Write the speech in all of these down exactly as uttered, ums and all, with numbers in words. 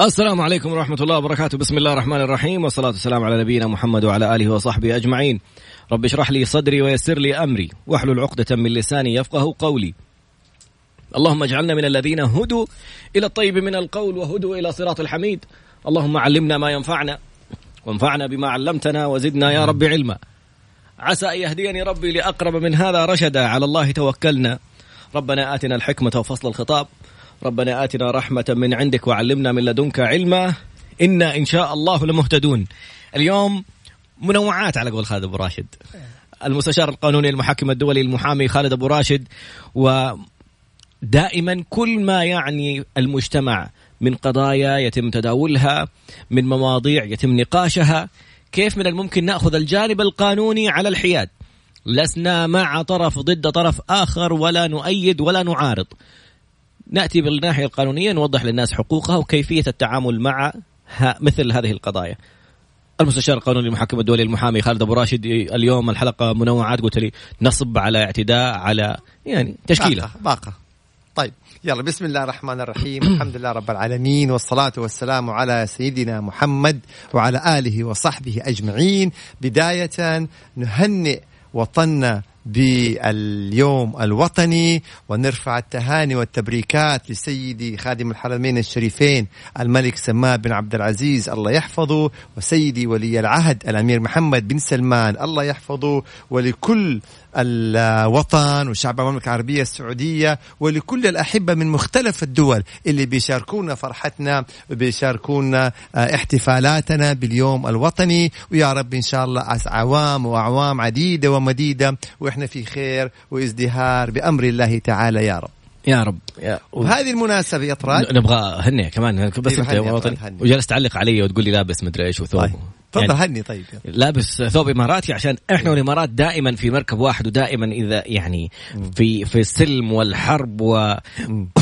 السلام عليكم ورحمة الله وبركاته. بسم الله الرحمن الرحيم، والصلاة والسلام على نبينا محمد وعلى آله وصحبه أجمعين. رب اشرح لي صدري ويسر لي أمري واحلل عقدة من لساني يفقه قولي. اللهم اجعلنا من الذين هدوا إلى الطيب من القول وهدوا إلى صراط الحميد. اللهم علمنا ما ينفعنا وانفعنا بما علمتنا وزدنا يا رب علما. عسى أن يهديني ربي لأقرب من هذا رشدا. على الله توكلنا. ربنا آتنا الحكمة وفصل الخطاب. ربنا آتنا رحمة من عندك وعلمنا من لدنك علما، إنا إن شاء الله لمهتدون. اليوم منوعات على قول خالد أبو راشد، المستشار القانوني المحكم الدولي المحامي خالد أبو راشد. ودائما كل ما يعني المجتمع من قضايا يتم تداولها، من مواضيع يتم نقاشها، كيف من الممكن نأخذ الجانب القانوني على الحياد؟ لسنا مع طرف ضد طرف آخر، ولا نؤيد ولا نعارض. نأتي بالناحية القانونية، نوضح للناس حقوقها وكيفية التعامل مع مثل هذه القضايا. المستشار القانوني المحكم الدولي المحامي خالد أبو راشد، اليوم الحلقة منوعات، قلت لي نصب على اعتداء على يعني تشكيلة باقة, باقة. طيب يلا، بسم الله الرحمن الرحيم. الحمد لله رب العالمين، والصلاة والسلام على سيدنا محمد وعلى آله وصحبه أجمعين. بداية نهنئ وطننا باليوم الوطني، ونرفع التهاني والتبريكات لسيدي خادم الحرمين الشريفين الملك سلمان بن عبد العزيز الله يحفظه، وسيدي ولي العهد الأمير محمد بن سلمان الله يحفظه، ولكل الوطن وشعب المملكة العربية السعودية، ولكل الأحبة من مختلف الدول اللي بيشاركونا فرحتنا وبيشاركونا احتفالاتنا باليوم الوطني. ويا رب إن شاء الله عوام وأعوام عديدة ومديدة وإحنا في خير وازدهار بأمر الله تعالى يا رب يا رب يا. وهذه المناسبة يا طراد نبغى هني كمان، بس انت وطني وجلست تعلق علي وتقول لي لابس مدري ايش وثوب. تفضل يعني هني. طيب لابس ثوب اماراتي، عشان احنا والامارات دائما في مركب واحد، ودائما اذا يعني في في السلم والحرب و...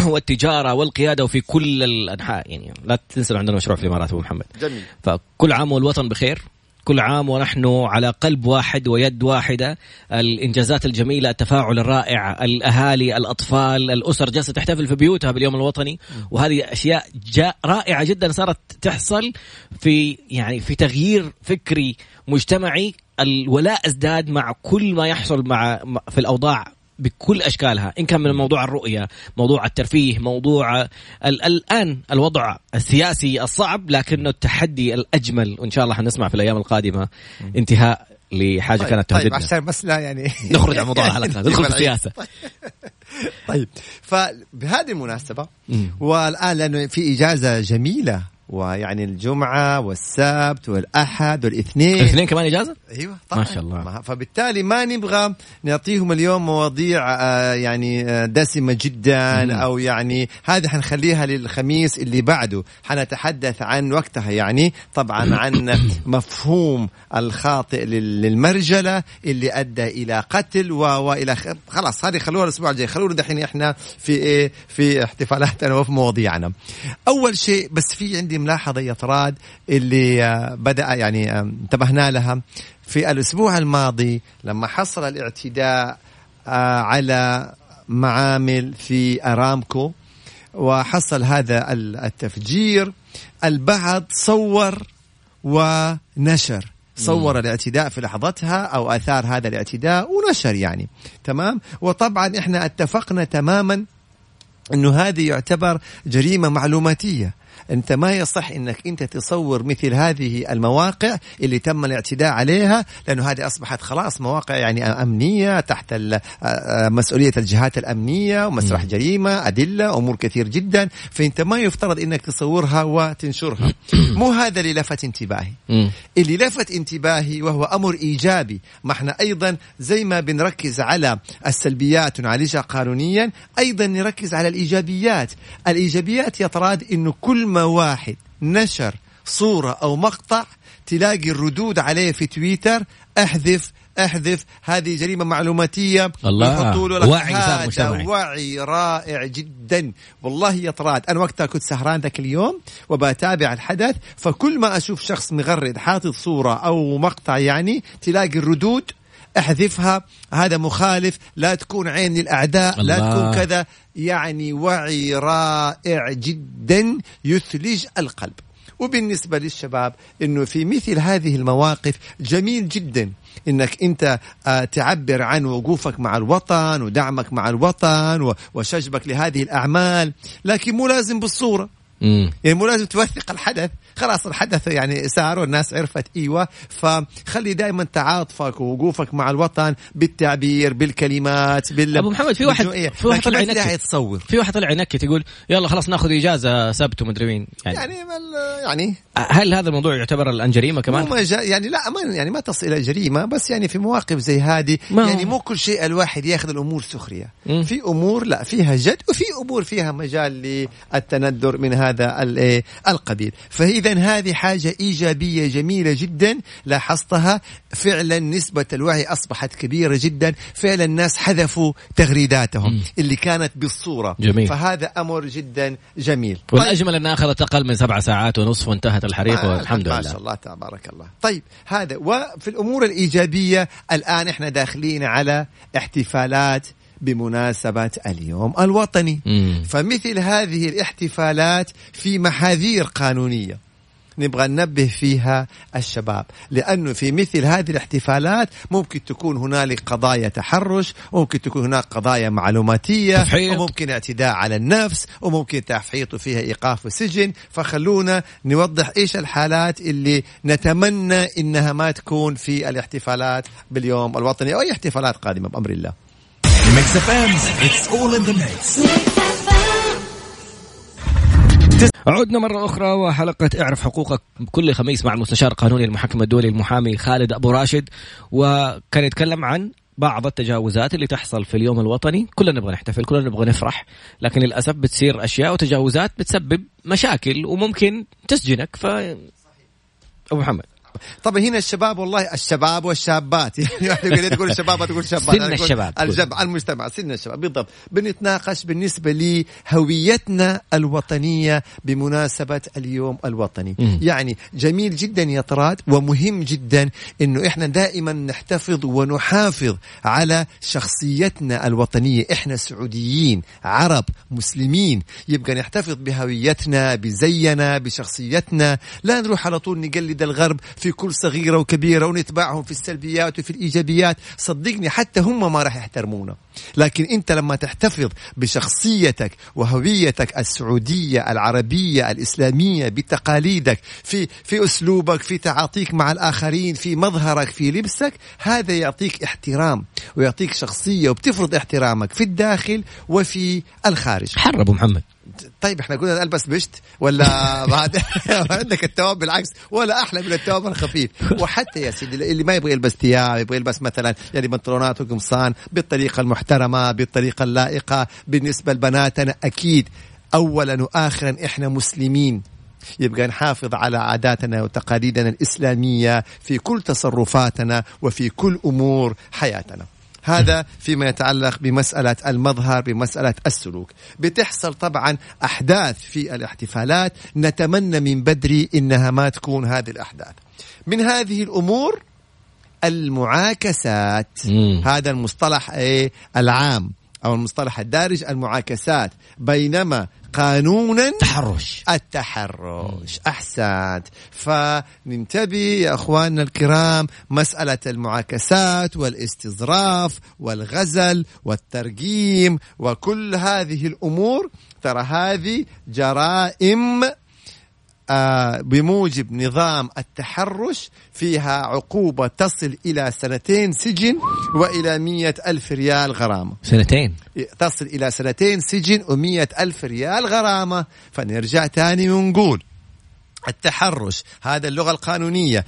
والتجارة والقيادة وفي كل الانحاء. يعني لا تنسى عندنا مشروع في الامارات ابو محمد. جميل. فكل عام والوطن بخير، كل عام ونحن على قلب واحد ويد واحدة. الإنجازات الجميلة، التفاعل الرائع، الأهالي، الأطفال، الأسر جالسة تحتفل في بيوتها باليوم الوطني، وهذه أشياء جاء رائعة جدا صارت تحصل في يعني في تغيير فكري مجتمعي. الولاء ازداد مع كل ما يحصل مع في الأوضاع بكل أشكالها، إن كان من موضوع الرؤية، موضوع الترفيه، موضوع الآن الوضع السياسي الصعب، لكنه التحدي الأجمل. وإن شاء الله حنسمع في الأيام القادمة انتهاء لحاجة طيب كانت تهددنا. طيب عشان بس لا يعني نخرج عن موضوع الحلقة، ندخل في السياسة. طيب فبهذه المناسبة، والآن لأنه في إجازة جميلة، ويعني الجمعة والسبت والأحد والاثنين. الاثنين كمان إجازة؟ أيوة طبعا ما شاء الله. فبالتالي ما نبغى نعطيهم اليوم مواضيع يعني دسمة جدا، أو يعني هذه حنخليها للخميس اللي بعده، حنتحدث عن وقتها يعني طبعا عن مفهوم الخاطئ للمرجلة اللي أدى إلى قتل وإلى خلاص. هذه خلوها الأسبوع الجاي، خلونا دحين إحنا في في احتفالاتنا وفي مواضيعنا. أول شيء بس في عندي ملاحظة يا طراد اللي بدأ يعني انتبهنا لها في الأسبوع الماضي، لما حصل الاعتداء على معامل في أرامكو وحصل هذا التفجير، البعض صور ونشر صور الاعتداء في لحظتها أو آثار هذا الاعتداء ونشر يعني تمام. وطبعا احنا اتفقنا تماما انه هذا يعتبر جريمة معلوماتية، أنت ما يصح أنك أنت تصور مثل هذه المواقع اللي تم الاعتداء عليها، لأنه هذه أصبحت خلاص مواقع يعني أمنية تحت مسؤولية الجهات الأمنية، ومسرح جريمة، أدلة، أمور كثير جدا، فأنت ما يفترض أنك تصورها وتنشرها. مو هذا اللي لفت انتباهي. اللي لفت انتباهي وهو أمر إيجابي، ما احنا أيضا زي ما بنركز على السلبيات ونعالجها قانونيا، أيضا نركز على الإيجابيات. الإيجابيات يا طراد أنه كل ما واحد نشر صورة أو مقطع تلاقي الردود عليه في تويتر: احذف احذف، هذه جريمة معلوماتية. الله، وعي مجتمعي، وعي رائع جدا والله يا طراد. انا وقتها كنت سهران ذاك اليوم وبتابع الحدث، فكل ما اشوف شخص مغرد حاطط صورة او مقطع يعني تلاقي الردود احذفها، هذا مخالف، لا تكون عين للأعداء، لا تكون كذا. يعني وعي رائع جدا يثلج القلب. وبالنسبة للشباب إنه في مثل هذه المواقف جميل جدا إنك أنت تعبر عن وقوفك مع الوطن ودعمك مع الوطن وشجبك لهذه الأعمال، لكن مو لازم بالصورة. مم. يعني مو لازم توثق الحدث، خلاص الحدث يعني صار والناس عرفت. ايوه، فخلي دائما تعاطفك ووقوفك مع الوطن بالتعبير، بالكلمات، بال ابو محمد. في واحد في واحد طلع ينكت، تصور في واحد طلع ينكت يقول يلا خلاص ناخذ اجازه سبت ومدري وين. يعني يعني, يعني هل هذا الموضوع يعتبر الان جريمه كمان؟ مو يعني لا ما يعني ما تصل الى جريمه، بس يعني في مواقف زي هذه يعني مو كل شيء الواحد ياخذ الامور سخريه. مم. في امور لا فيها جد، وفي امور فيها مجال للتندر من هذا القبيل. فإذا هذه حاجة إيجابية جميلة جدا لاحظتها، فعلا نسبة الوعي أصبحت كبيرة جدا، فعلا الناس حذفوا تغريداتهم م. اللي كانت بالصورة. جميل. فهذا أمر جدا جميل. والأجمل طيب. أنها أخذت أقل من سبع ساعات ونصف وانتهت الحريق، والحمد لله ما شاء الله تبارك الله. طيب هذا. وفي الأمور الإيجابية الآن إحنا داخلين على احتفالات بمناسبة اليوم الوطني. مم. فمثل هذه الاحتفالات في محاذير قانونية نبغى ننبه فيها الشباب، لأنه في مثل هذه الاحتفالات ممكن تكون هنالك قضايا تحرش، وممكن تكون هناك قضايا معلوماتية تفحيط. وممكن اعتداء على النفس، وممكن تفحيط فيها إيقاف وسجن. فخلونا نوضح إيش الحالات اللي نتمنى إنها ما تكون في الاحتفالات باليوم الوطني أو أي احتفالات قادمة بأمر الله. Mix إف إم, it's all in the mix. عدنا مرة أخرى وحلقة اعرف حقوقك كل خميس مع المستشار القانوني المحكم الدولي المحامي خالد أبو راشد، وكان يتكلم عن بعض التجاوزات اللي تحصل في اليوم الوطني. كلنا نبغى نحتفل، كلنا نبغى نفرح، لكن للأسف بتصير أشياء وتجاوزات بتسبب مشاكل وممكن تسجنك. ف أبو محمد طبعا هنا الشباب، والله الشباب والشابات يعني تقول الشباب تقول شابات، سن الشباب الجمع المجتمع، سن الشباب بالضبط. بنتناقش بالنسبة لهويتنا الوطنية بمناسبة اليوم الوطني. م- يعني جميل جدا يا طراد، ومهم جدا انه احنا دائما نحتفظ ونحافظ على شخصيتنا الوطنية. احنا سعوديين عرب مسلمين، يبقى نحتفظ بهويتنا، بزينا، بشخصيتنا. لا نروح على طول نقلد الغرب في كل صغيرة وكبيرة ونتبعهم في السلبيات وفي الإيجابيات. صدقني حتى هم ما راح يحترمونا. لكن أنت لما تحتفظ بشخصيتك وهويتك السعودية العربية الإسلامية، بتقاليدك، في في أسلوبك، في تعاطيك مع الآخرين، في مظهرك، في لبسك، هذا يعطيك احترام ويعطيك شخصية، وبتفرض احترامك في الداخل وفي الخارج. حر أبو محمد. طيب احنا قلنا البس بشت ولا بعد عندك التواب، بالعكس ولا احلى من التواب الخفيف. وحتى يا سيدي اللي ما يبغى يلبس ثياب، يبغى يلبس مثلا يعني بنطلونات وقمصان بالطريقه المحترمه، بالطريقه اللائقه. بالنسبه لبناتنا اكيد اولا واخرا احنا مسلمين، يبقى نحافظ على عاداتنا وتقاليدنا الاسلاميه في كل تصرفاتنا وفي كل امور حياتنا. هذا فيما يتعلق بمسألة المظهر، بمسألة السلوك. بتحصل طبعا أحداث في الاحتفالات، نتمنى من بدري إنها ما تكون هذه الأحداث. من هذه الأمور المعاكسات، مم. هذا المصطلح ايه العام أو المصطلح الدارج، المعاكسات. بينما قانونا التحرش، التحرش أحسنت. فننتبه يا أخواننا الكرام، مسألة المعاكسات والاستظراف والغزل والترجيم وكل هذه الأمور، ترى هذه جرائم آه بموجب نظام التحرش، فيها عقوبة تصل إلى سنتين سجن وإلى مية ألف ريال غرامة. سنتين تصل إلى سنتين سجن ومية ألف ريال غرامة. فنرجع تاني ونقول التحرش، هذا اللغة القانونية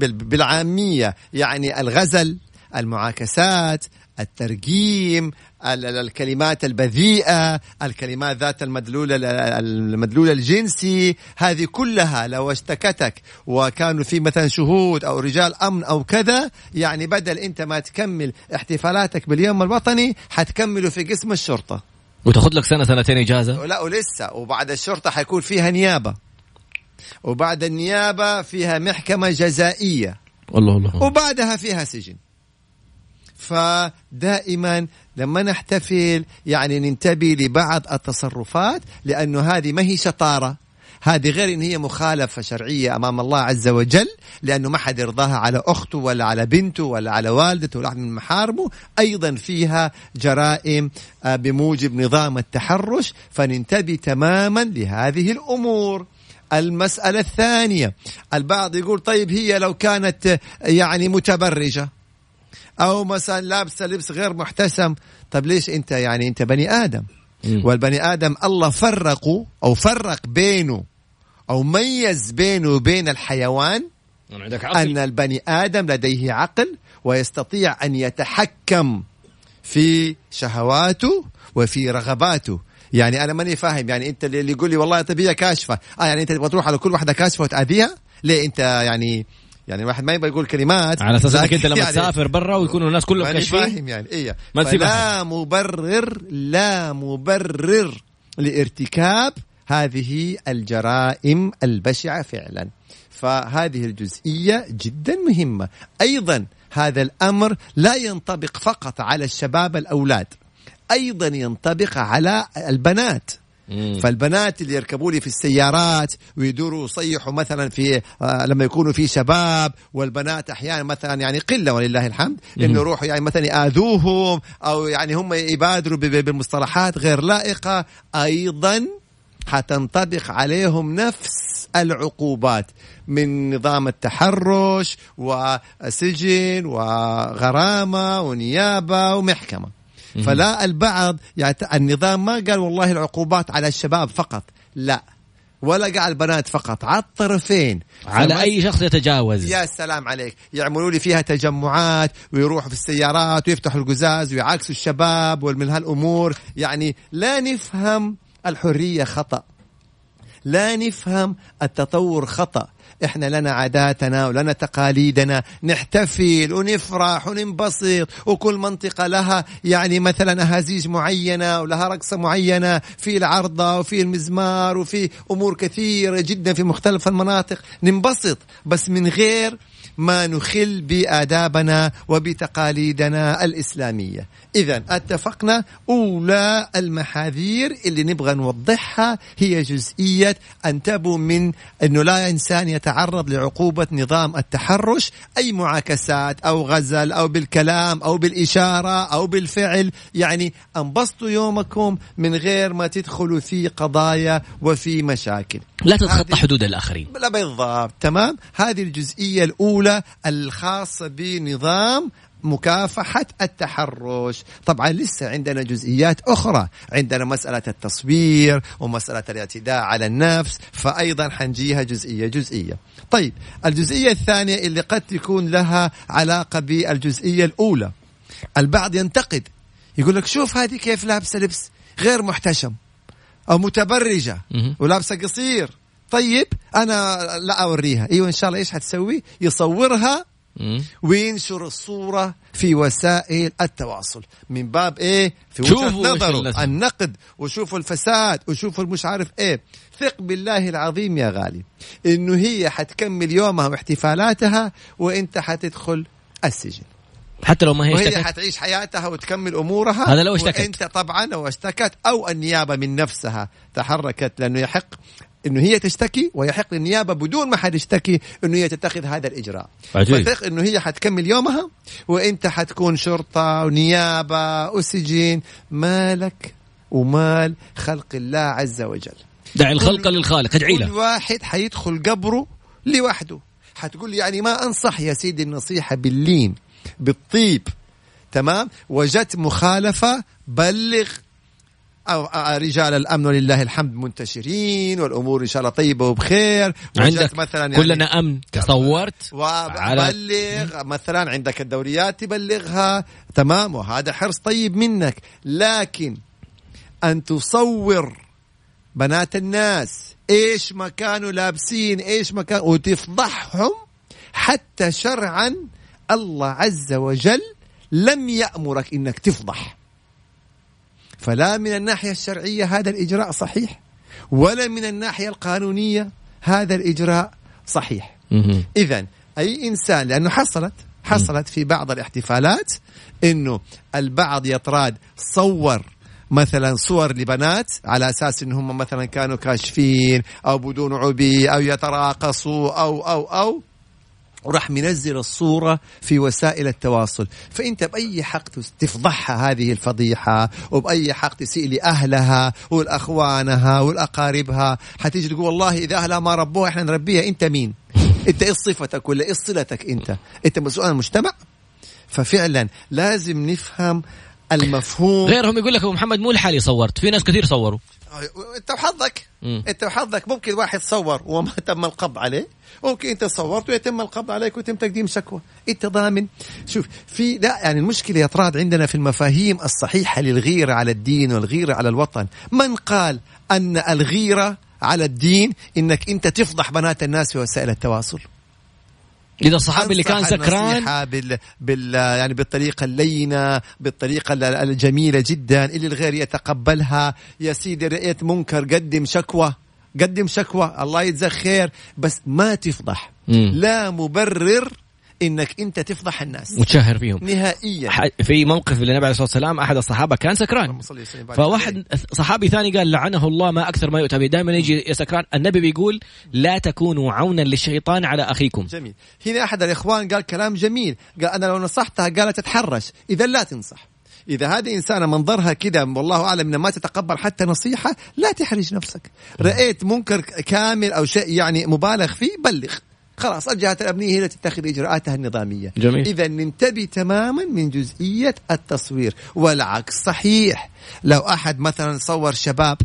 بالعامية، يعني الغزل، المعاكسات، الترجيم، الكلمات البذيئة، الكلمات ذات المدلول المدلول الجنسي. هذه كلها لو اشتكتك وكانوا في مثلا شهود أو رجال أمن أو كذا، يعني بدل أنت ما تكمل احتفالاتك باليوم الوطني حتكمله في قسم الشرطة وتاخد لك سنة سنتين إجازة. لا ولسه، وبعد الشرطة حيكون فيها نيابة، وبعد النيابة فيها محكمة جزائية، الله الله، وبعدها فيها سجن. فدائما لما نحتفل يعني ننتبه لبعض التصرفات، لأنه هذه ما هي شطارة، هذه غير إن هي مخالفة شرعية أمام الله عز وجل، لأنه ما حد يرضاها على أخته ولا على بنته ولا على والدته ولا أحد من محارمه. أيضا فيها جرائم بموجب نظام التحرش، فننتبه تماما لهذه الأمور. المسألة الثانية، البعض يقول طيب هي لو كانت يعني متبرجة أو مثلا لابسة لبس غير محتشم، طب ليش أنت يعني أنت بني آدم، والبني آدم الله فرقه أو فرق بينه أو ميز بينه وبين الحيوان أن البني آدم لديه عقل ويستطيع أن يتحكم في شهواته وفي رغباته. يعني أنا ماني فاهم، يعني أنت اللي يقول لي والله طبيعة كاشفة، آه يعني أنت تبغى تروح على كل واحدة كاشفة وتأذيها ليه؟ أنت يعني يعني واحد ما يبغى يقول كلمات على أساس أنك أنت لما يعني تسافر برا ويكونوا الناس كلهم كاشفين، ماني فاهم يعني إيه. فلا مبرر، لا مبرر لارتكاب هذه الجرائم البشعة فعلا. فهذه الجزئية جدا مهمة. أيضا هذا الأمر لا ينطبق فقط على الشباب الأولاد، أيضا ينطبق على البنات. مم. فالبنات اللي يركبوا لي في السيارات ويدوروا ويصيحوا مثلا في آه لما يكونوا في شباب، والبنات أحيانا مثلا يعني قلة ولله الحمد إنه يروحوا يعني مثلا يآذوهم أو يعني هم يبادروا بمصطلحات غير لائقة، أيضا حتنطبق عليهم نفس العقوبات من نظام التحرش وسجن وغرامة ونيابة ومحكمة. فلا البعض يعني النظام ما قال والله العقوبات على الشباب فقط، لا، ولا قال على البنات فقط، على الطرفين، على أي شخص يتجاوز. يا سلام عليك، يعملوا لي فيها تجمعات ويروحوا في السيارات ويفتحوا القزاز ويعاكسوا الشباب ومن هالأمور. يعني لا نفهم الحرية خطأ، لا نفهم التطور خطأ. إحنا لنا عاداتنا ولنا تقاليدنا، نحتفل ونفرح وننبسط، وكل منطقة لها يعني مثلا أهازيج معينة ولها رقصة معينة، في العرضة وفي المزمار وفي أمور كثيرة جدا في مختلف المناطق، ننبسط بس من غير ما نخل بآدابنا وبتقاليدنا الإسلامية. إذن اتفقنا، أولى المحاذير اللي نبغى نوضحها هي جزئية أن تبو من أنه لا إنسان يتعرض لعقوبة نظام التحرش، أي معاكسات أو غزل أو بالكلام أو بالإشارة أو بالفعل. يعني أنبسطوا يومكم من غير ما تدخلوا في قضايا وفي مشاكل، لا تتخطى حدود الآخرين. لا بالضبط، تمام. هذه الجزئية الأولى الخاصة بنظام مكافحة التحرش. طبعا لسه عندنا جزئيات أخرى، عندنا مسألة التصوير ومسألة الاعتداء على النفس، فأيضا حنجيها جزئية جزئية. طيب الجزئية الثانية اللي قد تكون لها علاقة بالجزئية الأولى، البعض ينتقد يقول لك شوف هذه كيف لابسة لبس غير محتشم أو متبرجة ولابسة قصير، طيب أنا لا أوريها. أيوة إن شاء الله، إيش هتسوي؟ يصورها وينشر الصورة في وسائل التواصل من باب إيه؟ في وجهة نظره النقد، وشوفوا الفساد وشوفوا المش عارف إيه. ثق بالله العظيم يا غالي إنه هي حتكمل يومها واحتفالاتها وإنت حتدخل السجن، حتى لو ما هي اشتكت، وهي حتعيش حياتها وتكمل أمورها. هذا لو اشتكت، وإنت طبعا لو اشتكت أو النيابة من نفسها تحركت، لأنه يحق إنه هي تشتكي ويحق للنيابة بدون ما حد يشتكي إنه هي تتخذ هذا الإجراء. فثق إنه هي حتكمل يومها وإنت حتكون شرطة ونيابة وسجين، مالك ومال خلق الله عز وجل. دع الخلق للخالق، ادعي له. كل واحد حيدخل قبره لوحده. حتقول يعني ما أنصح يا سيدي، النصيحة باللين بالطيب، تمام. وجدت مخالفة بلغ رجال الأمن ولله الحمد منتشرين، والأمور إن شاء الله طيبة وبخير. عندك مثلا يعني كلنا أمن، تصورت وبلغ مثلا، عندك الدوريات تبلغها، تمام، وهذا حرص طيب منك. لكن أن تصور بنات الناس إيش ما كانوا لابسين، إيش ما كانوا، وتفضحهم، حتى شرعا الله عز وجل لم يأمرك إنك تفضح، فلا من الناحية الشرعية هذا الإجراء صحيح، ولا من الناحية القانونية هذا الإجراء صحيح. إذن أي إنسان، لأنه حصلت حصلت في بعض الاحتفالات إنه البعض يطراد صور مثلا صور لبنات على أساس إنهم مثلا كانوا كاشفين أو بدون عبي أو يتراقصوا أو أو أو وراح منزل الصورة في وسائل التواصل. فأنت بأي حق تفضحها هذه الفضيحة وبأي حق تسيء لأهلها والأخوانها والأقاربها. حتيجي تقول والله إذا أهلها ما ربوها إحنا نربيها. أنت مين؟ أنت إيه صفتك ولا إيه صلتك؟ أنت أنت مسؤول عن المجتمع. ففعلا لازم نفهم المفهوم. غيرهم يقول لك أبو محمد مو لحالي صورت، في ناس كثير صوروا. أنت وحظك، أنت وحظك. ممكن واحد صور وما تم القبض عليه، ممكن أنت صورت ويتم القبض عليك ويتم تقديم شكوى. أنت ضامن؟ شوف في لا يعني المشكلة يطراد عندنا في المفاهيم الصحيحة للغيرة على الدين والغيرة على الوطن. من قال أن الغيرة على الدين إنك أنت تفضح بنات الناس في وسائل التواصل؟ إذا الصحابي اللي كان سكران بال... بال... يعني بالطريقة اللينة، بالطريقة الجميلة جدا اللي الغير يتقبلها. يا سيدي رأيت منكر قدم شكوى، قدم شكوى، الله يجزاك خير، بس ما تفضح. مم. لا مبرر إنك أنت تفضح الناس وتشهر فيهم نهائيا. في موقف للنبي عليه الصلاة والسلام أحد الصحابة كان سكران، فواحد صحابي ثاني قال لعنه الله ما أكثر ما يؤتى به، دائما يجي سكران. النبي بيقول لا تكونوا عونا للشيطان على أخيكم. جميل. هنا أحد الإخوان قال كلام جميل، قال أنا لو نصحتها قالت تتحرش. إذا لا تنصح، إذا هذه إنسانة منظرها كده والله أعلم ما تتقبل حتى نصيحة، لا تحرج نفسك. رأيت منكر كامل أو شيء يعني مبالغ فيه بلغ، خلاص الجهة الأمنية هي التي تتخذ إجراءاتها النظامية. إذا ننتبه تماما من جزئية التصوير. والعكس صحيح، لو أحد مثلا صور شباب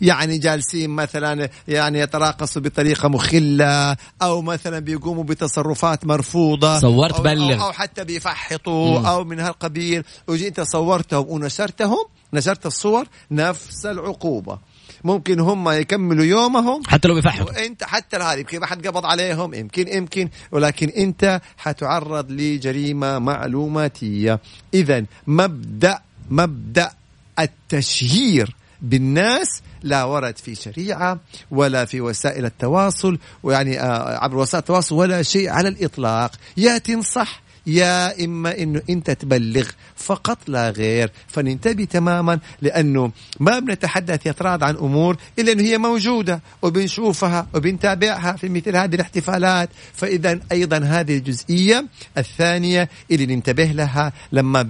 يعني جالسين مثلا يعني يتراقصوا بطريقة مخلة أو مثلا بيقوموا بتصرفات مرفوضة، صورت بلغ، أو, أو حتى بيفحطوا مم. أو من هالقبيل، وجيت صورتهم ونشرتهم، نشرت الصور، نفس العقوبة. ممكن هم يكملوا يومهم حتى لو بيفحطوا، وانت حتى هذه يمكن احد قبض عليهم، يمكن يمكن ولكن انت حتعرض لجريمة معلوماتية. إذا مبدأ مبدأ التشهير بالناس لا ورد في شريعة ولا في وسائل التواصل، ويعني عبر وسائل التواصل ولا شيء على الإطلاق. يا تنصح يا إما إنه أنت تبلغ فقط لا غير. فننتبه تماما، لأنه ما بنتحدث يتراض عن أمور إلا أنه هي موجودة وبنشوفها وبنتابعها في مثل هذه الاحتفالات. فإذا أيضا هذه الجزئية الثانية اللي ننتبه لها لما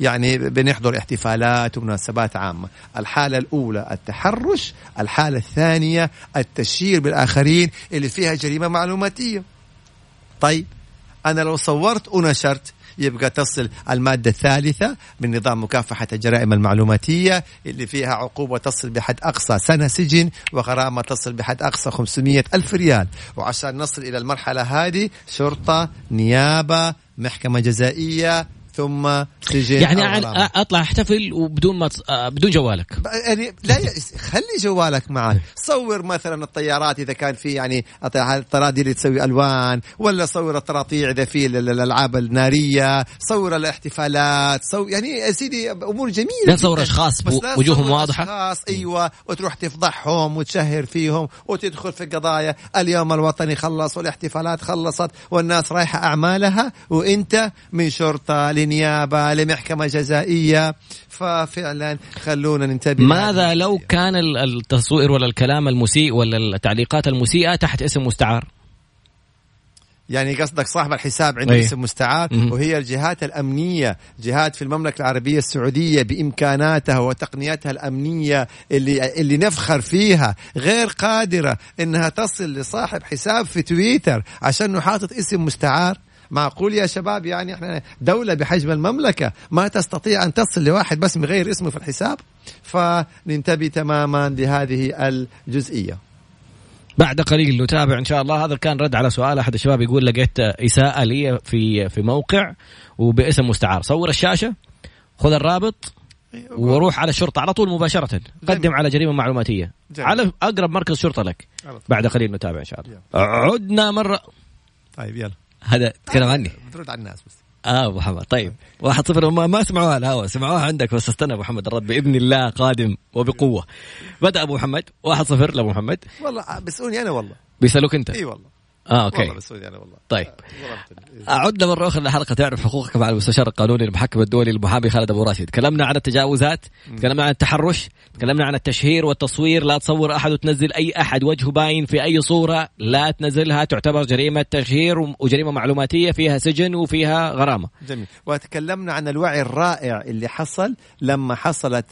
يعني بنحضر احتفالات ومناسبات عامة. الحالة الأولى التحرش، الحالة الثانية التشهير بالآخرين اللي فيها جريمة معلوماتية. طيب أنا لو صورت ونشرت يبقى تصل المادة الثالثة من نظام مكافحة الجرائم المعلوماتية اللي فيها عقوبة تصل بحد أقصى سنة سجن وغرامة تصل بحد أقصى خمسمائة ألف ريال. وعشان نصل إلى المرحلة هذه شرطة، نيابة، محكمة جزائية، ثم سجن. يعني أطلع أحتفل وبدون ما تص... بدون جوالك. يعني لا ي... خلي جوالك معك. صور مثلا الطيارات إذا كان في يعني الطرادي اللي تسوي ألوان، ولا صور الطراطيع إذا في الألعاب النارية، صور الاحتفالات، صور يعني سيدي أمور جميلة. لا صور أشخاص وجوههم واضحة. أشخاص أيوة، وتروح تفضحهم وتشهر فيهم وتدخل في قضايا اليوم الوطني خلص والاحتفالات خلصت والناس رايحة أعمالها وإنت من شرطة نيابة لمحكمة جزائية. ففعلا خلونا ننتبه. ماذا لو كان التصوير ولا الكلام المسيء ولا التعليقات المسيئة تحت اسم مستعار؟ يعني قصدك صاحب الحساب عنده اسم مستعار، وهي الجهات الأمنية، جهات في المملكة العربية السعودية بإمكاناتها وتقنياتها الأمنية اللي اللي نفخر فيها، غير قادرة إنها تصل لصاحب حساب في تويتر عشان حاطط اسم مستعار؟ معقول يا شباب؟ يعني احنا دولة بحجم المملكة ما تستطيع أن تصل لواحد بس مغير اسمه في الحساب. فننتبه تماما لهذه الجزئية. بعد قليل نتابع إن شاء الله. هذا كان رد على سؤال أحد الشباب يقول لقيت إساءة لي في في موقع وباسم مستعار، صور الشاشة، خذ الرابط وروح على الشرطة على طول مباشرة، قدم على جريمة معلوماتية على أقرب مركز شرطة لك. بعد قليل نتابع إن شاء الله. عدنا مرة. طيب يلا، هذا تكلم عني، بترد على الناس بس. اه ابو محمد طيب واحد صفر. ما, ما سمعوها الهوا، سمعوها عندك بس. استنى ابو محمد، الرد باذن الله قادم وبقوه. بدا ابو محمد واحد صفر لابو محمد. والله بيسالوني انا، والله بيسالوك انت. اي والله اه اوكي والله بالسعودي انا والله. طيب عدنا مره اخرى لحلقه تعرف حقوقك مع المستشار القانوني المحكم الدولي المحامي خالد ابو راشد. تكلمنا عن التجاوزات، تكلمنا عن التحرش، تكلمنا عن التشهير والتصوير، لا تصور احد وتنزل اي احد وجهه باين في اي صوره، لا تنزلها، تعتبر جريمه تشهير وجريمه معلوماتيه فيها سجن وفيها غرامه. جميل. وتكلمنا عن الوعي الرائع اللي حصل لما حصلت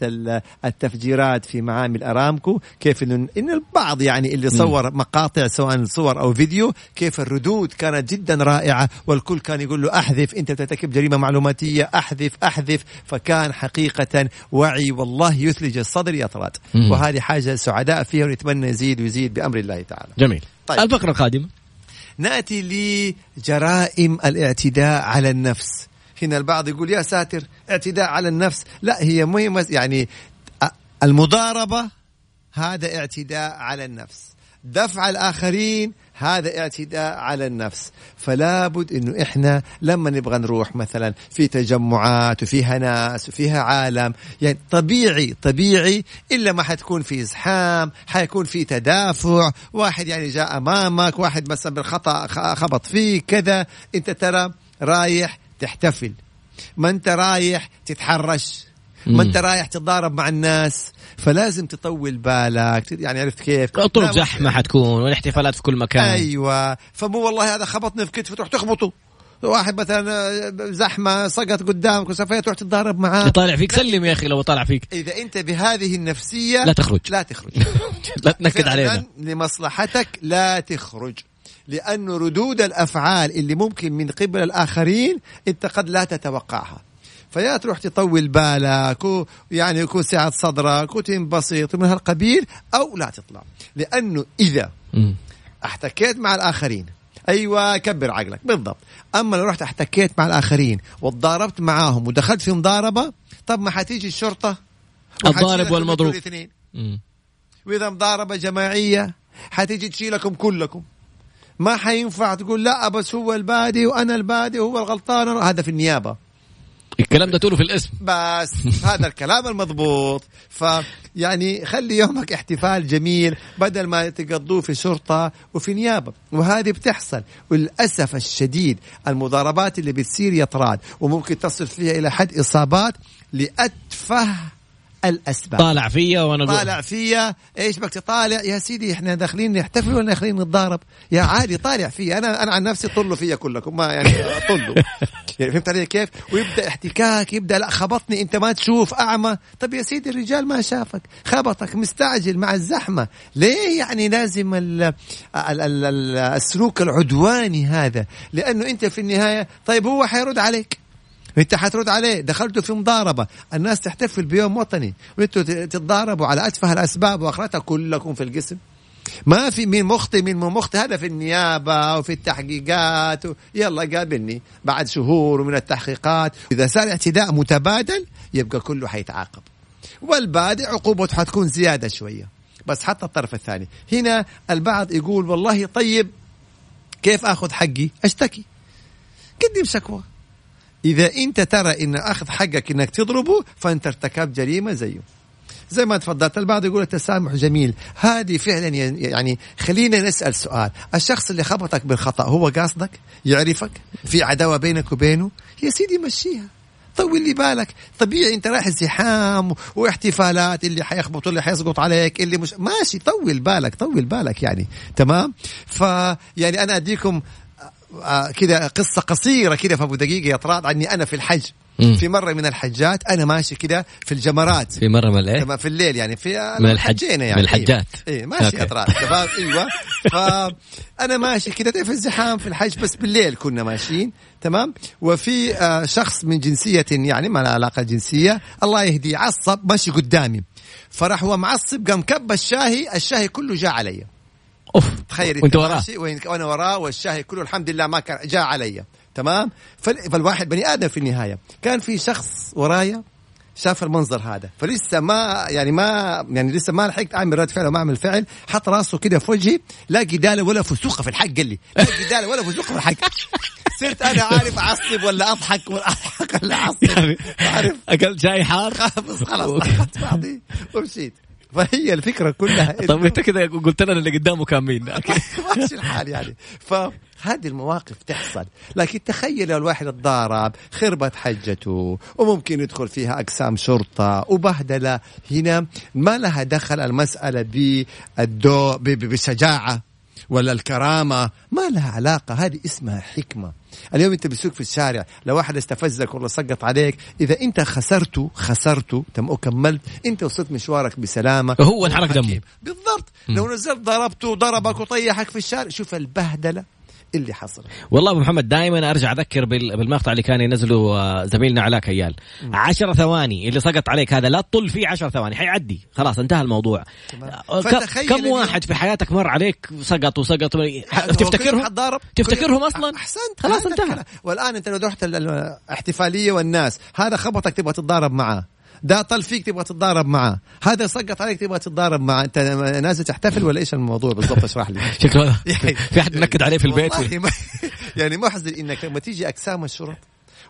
التفجيرات في معامل أرامكو، كيف ان البعض يعني اللي صور مقاطع سواء صور او فيديو كيف الردود كانت جدا رائعة، والكل كان يقول له أحذف، أنت ترتكب جريمة معلوماتية، أحذف أحذف. فكان حقيقة وعي والله يثلج الصدر يا طلال، وهذه حاجة سعداء فيها ونتمنى يزيد ويزيد بأمر الله تعالى. جميل. طيب. الفقرة القادمة نأتي لجرائم الاعتداء على النفس. هنا البعض يقول يا ساتر اعتداء على النفس، لا هي مهمة، يعني المضاربة هذا اعتداء على النفس، دفع الآخرين هذا اعتداء على النفس. فلا بد انه احنا لما نبغى نروح مثلا في تجمعات وفيها ناس وفيها عالم، يعني طبيعي طبيعي الا ما حتكون في ازحام، حيكون في تدافع، واحد يعني جاء امامك، واحد مثلا بالخطأ خبط فيك كذا، انت ترى رايح تحتفل، ما انت رايح تتحرش، ما انت رايح تتضارب مع الناس. فلازم تطول بالك، يعني عرفت كيف، الطرق زحمه حتكون والاحتفالات في كل مكان. ايوه. فمو والله هذا خبطني في كتفه تروح تخبطه، واحد مثلا زحمه سقط قدامك وسفيه تروح تتضارب معاه، يطالع فيك سلم يا اخي لو طالع فيك. اذا انت بهذه النفسيه لا تخرج، لا تخرج لا تنكد علينا، لمصلحتك لا تخرج، لأن ردود الافعال اللي ممكن من قبل الاخرين انت قد لا تتوقعها، فيا تروح تطول بالك ويعني يكون سعة صدرك وتنبسط من هالقبيل، أو لا تطلع. لأنه إذا احتكيت مع الآخرين، أيوة كبر عقلك بالضبط. أما لو رحت احتكيت مع الآخرين وتضاربت معاهم ودخلت في مضاربة، طب ما حتيجي الشرطة الضارب والمضروب، وإذا مضاربة جماعية حتيجي تشيلكم كلكم. ما حينفع تقول لا بس هو البادي وأنا البادي وهو الغلطان، هذا في النيابة الكلام ده تقوله في الاسم بس. هذا الكلام المضبوط. فيعني خلي يومك احتفال جميل بدل ما تقضوه في شرطة وفي نيابة، وهذه بتحصل وللأسف الشديد. المضاربات اللي بتصير يطراد وممكن تصل فيها إلى حد إصابات لأتفه الأسباب. طالع فيا وأنا طالع فيا، إيش بك تطالع يا سيدي، إحنا داخلين نحتفل ولا داخلين نتضارب؟ يا عادي طالع فيا، أنا أنا عن نفسي طلوا فيا كلكم، ما يعني طلوا يعني، فهمت علي كيف؟ ويبدأ احتكاك، يبدأ لا خبطني أنت ما تشوف أعمى. طب يا سيدي الرجال ما شافك، خبطك مستعجل مع الزحمة ليه؟ يعني لازم ال ال ال ال ال السلوك العدواني هذا، لأنه أنت في النهاية طيب هو حيرد عليك، انت حترد عليه، دخلتوا في مضاربة، الناس تحتفل بيوم وطني وانتوا تتضاربوا على أتفه الأسباب وأخرتها كلكم في القسم. ما في مين مخطئ مين مو مخطئ، هذا في النيابة وفي التحقيقات و... يلا قابلني بعد شهور من التحقيقات. إذا صار اعتداء متبادل يبقى كله حيتعاقب، والبادئ عقوبته حتكون زيادة شوية بس حتى الطرف الثاني. هنا البعض يقول والله طيب كيف أخذ حقي؟ أشتكي، قدم شكوى. إذا أنت ترى إن أخذ حقك إنك تضربه فأنت ارتكب جريمة زيه. زي ما تفضلت، البعض يقول التسامح جميل، هذه فعلا يعني خلينا نسأل سؤال، الشخص اللي خبطك بالخطأ هو قاصدك؟ يعرفك؟ في عداوة بينك وبينه؟ يا سيدي مشيها، طول لي بالك. طبيعي أنت رايح زحام واحتفالات، اللي حيخبط اللي حيسقط عليك اللي مش ماشي، طول بالك طول بالك يعني. تمام. فيعني أنا أديكم كده قصة قصيرة كده في أبو دقيقة يا طراد عني. أنا في الحج مم. في مرة من الحجات أنا ماشي كده في الجمرات، في مرة من إيه؟ في الليل يعني، في من الحجين يعني، من الحجات إيه, إيه ماشي يا طراد تمام إيوه. فأنا ماشي كده في الزحام في الحج، بس بالليل كنا ماشيين تمام. وفي شخص من جنسية يعني ما له علاقة جنسية، الله يهدي، عصب ماشي قدامي، فراح هو معصب قام كب الشاهي، الشاهي كله جاء علي. أوف. تخيل وانت وراه وانا وراه والشاهي كله الحمد لله ما كان جاء علي تمام. فالواحد بني آدم في النهاية. كان في شخص ورايا شاف المنظر هذا، فلسه ما يعني ما يعني لسه ما لحقت اعمل رد فعل وما اعمل فعل، حط راسه كده في وجهي، لا جدال ولا فسوق في الحق، قال لي لا جدال ولا فسوق في الحق. صرت انا عارف اعصب ولا اضحك ولا اضحك ولا اعصب، عارف اكل شاي حار خلاص خلاص بعدي ومشيت. فهي الفكرة كلها. طب انت كده قلت لنا اللي قدامه كان مين؟ ماشي الحال يعني. فهذه المواقف تحصل، لكن تخيل لو الواحد اتضارب خربت حجته، وممكن يدخل فيها أقسام شرطة وبهدلة. هنا ما لها دخل المسألة بالدو بشجاعة ولا الكرامة، ما لها علاقة. هذه اسمها حكمة. اليوم أنت بتسوق في الشارع، لو واحد استفزك ولا سقط عليك، إذا أنت خسرته خسرته تم وكملت، أنت وصلت مشوارك بسلامة. هو انحرق دمه بالضبط. لو نزلت ضربته ضربك وطيحك في الشارع، شوف البهدلة اللي حصل. والله أبو محمد دائما أرجع أذكر بالمقطع اللي كان ينزله زميلنا علاء كيال، عشر ثواني اللي سقط عليك هذا لا تطل فيه عشر ثواني، حيعدي خلاص انتهى الموضوع. كم واحد في حياتك مر عليك سقط وسقط تفتكرهم تفتكرهم أصلا؟ أحسنت، خلاص انتهى. والآن أنت لو رحت الاحتفالية والناس هذا خبطك تبغى تتضارب معاه، ده طل فيك تبغى تتضارب معاه، هذا سقط عليك تبغى تتضارب معاه. انت نازل تحتفل ولا ايش الموضوع بالضبط؟ اشرح لي. شكله في احد منكد عليه في البيت و... يعني محزن انك لما تيجي اقسام الشرط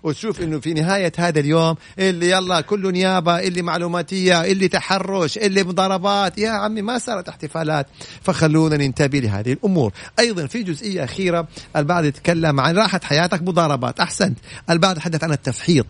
وتشوف انه في نهايه هذا اليوم اللي يلا كله نيابه، اللي معلوماتيه، اللي تحرش، اللي مضاربات. يا عمي ما صارت احتفالات. فخلونا ننتبه لهذه الامور. ايضا في جزئيه اخيره، البعض يتكلم عن راحه حياتك مضاربات. احسنت، البعض تحدث عن التفحيط.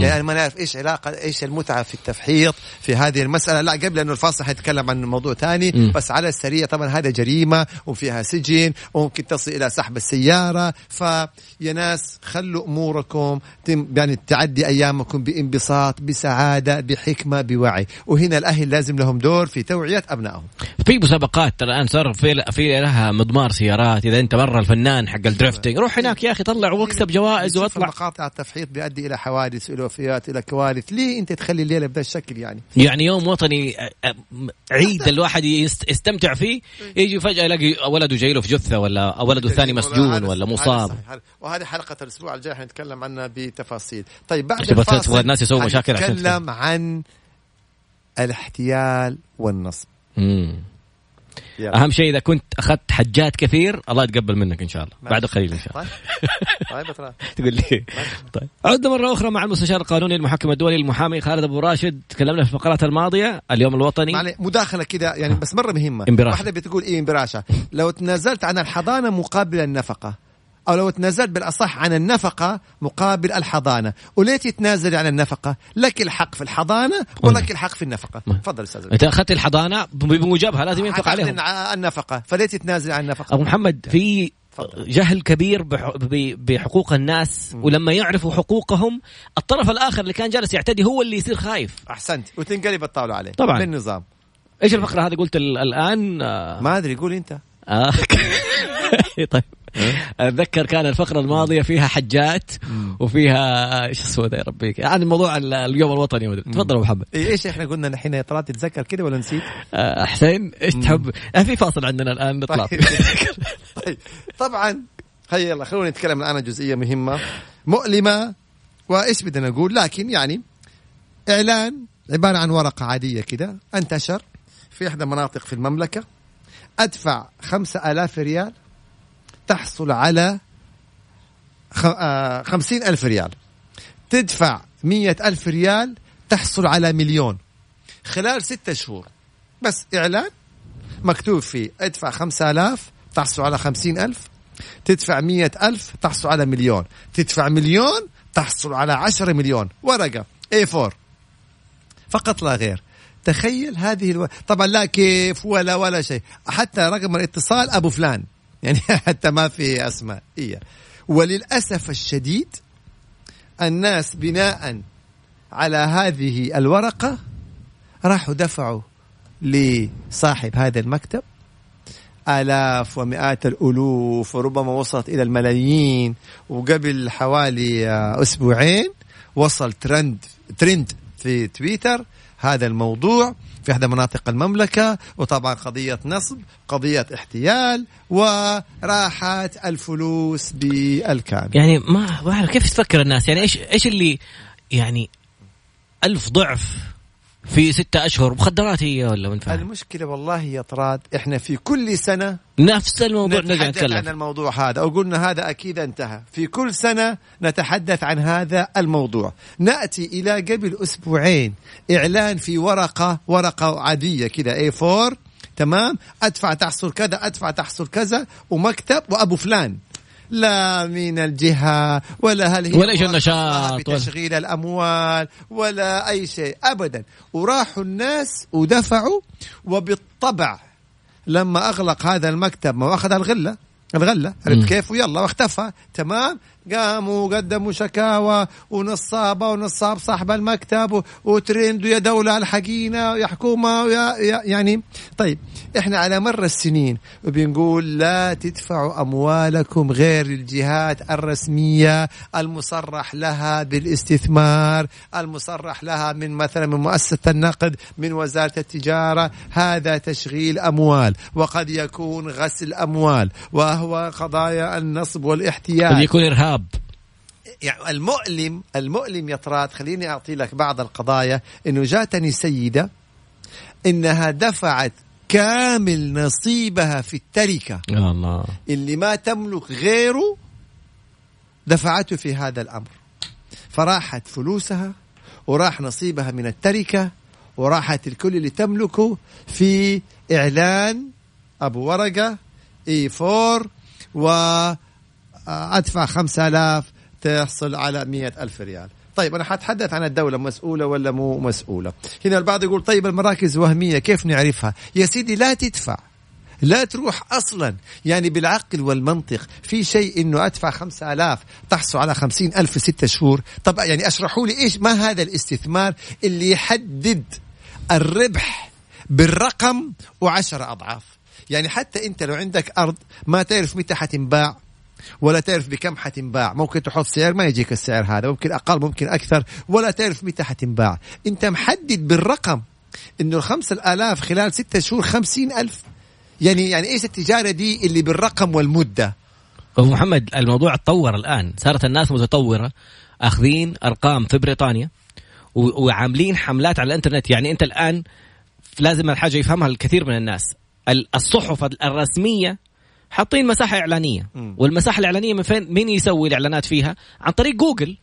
يعني ما نعرف إيش علاقة إيش المتعة في التفحيط في هذه المسألة. لا، قبل أنه الفاصل هيتكلم عن موضوع تاني. مم. بس على السريع طبعا هذا جريمة وفيها سجن وممكن تصل إلى سحب السيارة. فيا ناس خلوا أموركم يعني تعدي أيامكم بإنبساط، بسعادة، بحكمة، بوعي. وهنا الأهل لازم لهم دور في توعية أبنائهم. في مسابقات الآن صار في في لها مضمار سيارات، إذا أنت مرة الفنان حق الدريفتنج روح هناك يا أخي طلع واكسب جوائز واطلع. مقاطع التفحيط بيؤدي إلى حوادث، إلى وفيات، إلى كوارث. ليه أنت تخلي الليلة بهذا الشكل؟ يعني يعني يوم وطني عيد الواحد يستمتع فيه، يجي فجأة يلاقي ولده جايله في جثة، ولا ولده الثاني مسجون ولا مصاب. وهذه حلقة الأسبوع الجاي حنتكلم عنها بتفاصيل. طيب بعد الفاصل الناس يسووا مشاكل عشان نتكلم عن الاحتيال والنصب. امم أهم شيء إذا كنت أخذت حجات كثير الله يتقبل منك إن شاء الله. بعد قليل إن شاء الله. طيب تقول لي طيب. عدنا مرة أخرى مع المستشار القانوني المحكم الدولي المحامي خالد أبو راشد. تكلمنا في الفقرات الماضية اليوم الوطني. يعني مداخلة كده يعني بس مرة مهمة. واحدة بتقول إيه إمبراشة؟ لو تنازلت عن الحضانة مقابل النفقة، أو لو تنازلت بالأصح عن النفقة مقابل الحضانة، وليت تنازل عن النفقة لك الحق في الحضانة ولك الحق في النفقة. تفضل أستاذ. أنت أخذت الحضانة بموجبها لازم ينفق عليهم النفقة، فليت تنازل عن النفقة. أبو محمد في جهل كبير بحقوق الناس، ولما يعرفوا حقوقهم الطرف الآخر اللي كان جالس يعتدي هو اللي يصير خايف. أحسنت، وتنقلب الطاولة عليه طبعا بالنظام. إيش الفقرة هذه قلت الآن؟ ما أدري، قول أنت. طيب أتذكر كان الفقرة الماضية فيها حجات وفيها إيش السواد يا ربي عن الموضوع اليوم الوطني. مدري تفضل أبو محمد. إيش إحنا قلنا الحين يا طلعت تتذكر كده ولا نسيت؟ حسين إيش تحب؟ في فاصل عندنا الآن نطلع. طيب طبعا هيا يلا خلونا نتكلم الآن عن جزئية مهمة مؤلمة. وإيش بدنا نقول؟ لكن يعني إعلان عبارة عن ورقة عادية كده انتشر في إحدى مناطق في المملكة. أدفع خمسة آلاف ريال تحصل على خمسين ألف ريال، تدفع مية ألف ريال تحصل على مليون خلال ستة شهور. بس إعلان مكتوب فيه ادفع خمسة آلاف تحصل على خمسين ألف، تدفع مية ألف تحصل على مليون، تدفع مليون تحصل على عشرة مليون. ورقة إيه فور فقط لا غير. تخيل هذه الو... طبعا لا كيف ولا ولا شيء، حتى رقم الاتصال أبو فلان يعني حتى ما في أسماء. إيه. وللأسف الشديد الناس بناء على هذه الورقة راحوا دفعوا لصاحب هذا المكتب آلاف ومئات الألوف، وربما وصلت إلى الملايين. وقبل حوالي أسبوعين وصل ترند ترند في تويتر هذا الموضوع في أحد مناطق المملكة. وطبعا قضية نصب، قضية احتيال، وراحت الفلوس بالكامل. يعني ما بعرف كيف تفكر الناس. يعني إيش إيش اللي يعني ألف ضعف في ستة أشهر مخدرات هي ولا من فهم؟ المشكلة والله يا طراد إحنا في كل سنة نفس الموضوع نتحدث عن الموضوع هذا أو قلنا هذا أكيد انتهى. في كل سنة نتحدث عن هذا الموضوع. نأتي إلى قبل أسبوعين إعلان في ورقة ورقة عادية كده إيه فور تمام، أدفع تحصل كذا أدفع تحصل كذا ومكتب وأبو فلان، لا من الجهة ولا هل هي ولا إيش النشاط بتشغيل الأموال ولا أي شيء أبدا. وراحوا الناس ودفعوا، وبالطبع لما أغلق هذا المكتب ما أخذ الغلة الغلة عرفت كيف، ويلا واختفى تمام. قاموا قدموا شكاوى ونصابة ونصاب صاحب المكتب وترند ويا دولة الحقينا ويا حكومة ويا يعني. طيب احنا على مر السنين بنقول لا تدفعوا أموالكم غير الجهات الرسمية المصرح لها بالاستثمار، المصرح لها من مثلا من مؤسسة النقد، من وزارة التجارة. هذا تشغيل أموال وقد يكون غسل أموال، وهو قضايا النصب والاحتيال، قد يكون إرهاب. يعني المؤلم المؤلم يا طراد خليني أعطي لك بعض القضايا. إنه جاتني سيدة إنها دفعت كامل نصيبها في التركة يا الله، اللي ما تملك غيره دفعته في هذا الأمر، فراحت فلوسها وراح نصيبها من التركة وراحت الكل اللي تملكه في إعلان أبو ورقة إيه فور و أدفع خمسة آلاف تحصل على مئة ألف ريال. طيب أنا حتحدث عن الدولة مسؤولة ولا مو مسؤولة. هنا البعض يقول طيب المراكز وهمية كيف نعرفها؟ يا سيدي لا تدفع، لا تروح أصلا. يعني بالعقل والمنطق في شيء إنه أدفع خمسة آلاف تحصل على خمسين ألف ستة شهور؟ طب يعني أشرحوا لي إيش ما هذا الاستثمار اللي يحدد الربح بالرقم وعشر أضعاف؟ يعني حتى أنت لو عندك أرض ما تعرف متى حتنباع ولا تعرف بكم حتنباع، ممكن تحط سعر ما يجيك السعر هذا، ممكن أقل ممكن أكثر، ولا تعرف متى حتنباع. أنت محدد بالرقم إنه الخمس الآلاف خلال ستة شهور خمسين ألف. يعني يعني إيش التجارة دي اللي بالرقم والمدة؟ أبو محمد الموضوع تطور الآن، صارت الناس متطورة، أخذين أرقام في بريطانيا وعاملين حملات على الإنترنت. يعني أنت الآن لازم الحاجة يفهمها الكثير من الناس، الصحف الرسمية حاطين مساحة إعلانية، والمساحة الإعلانية من فين؟ مين يسوي الإعلانات فيها؟ عن طريق جوجل.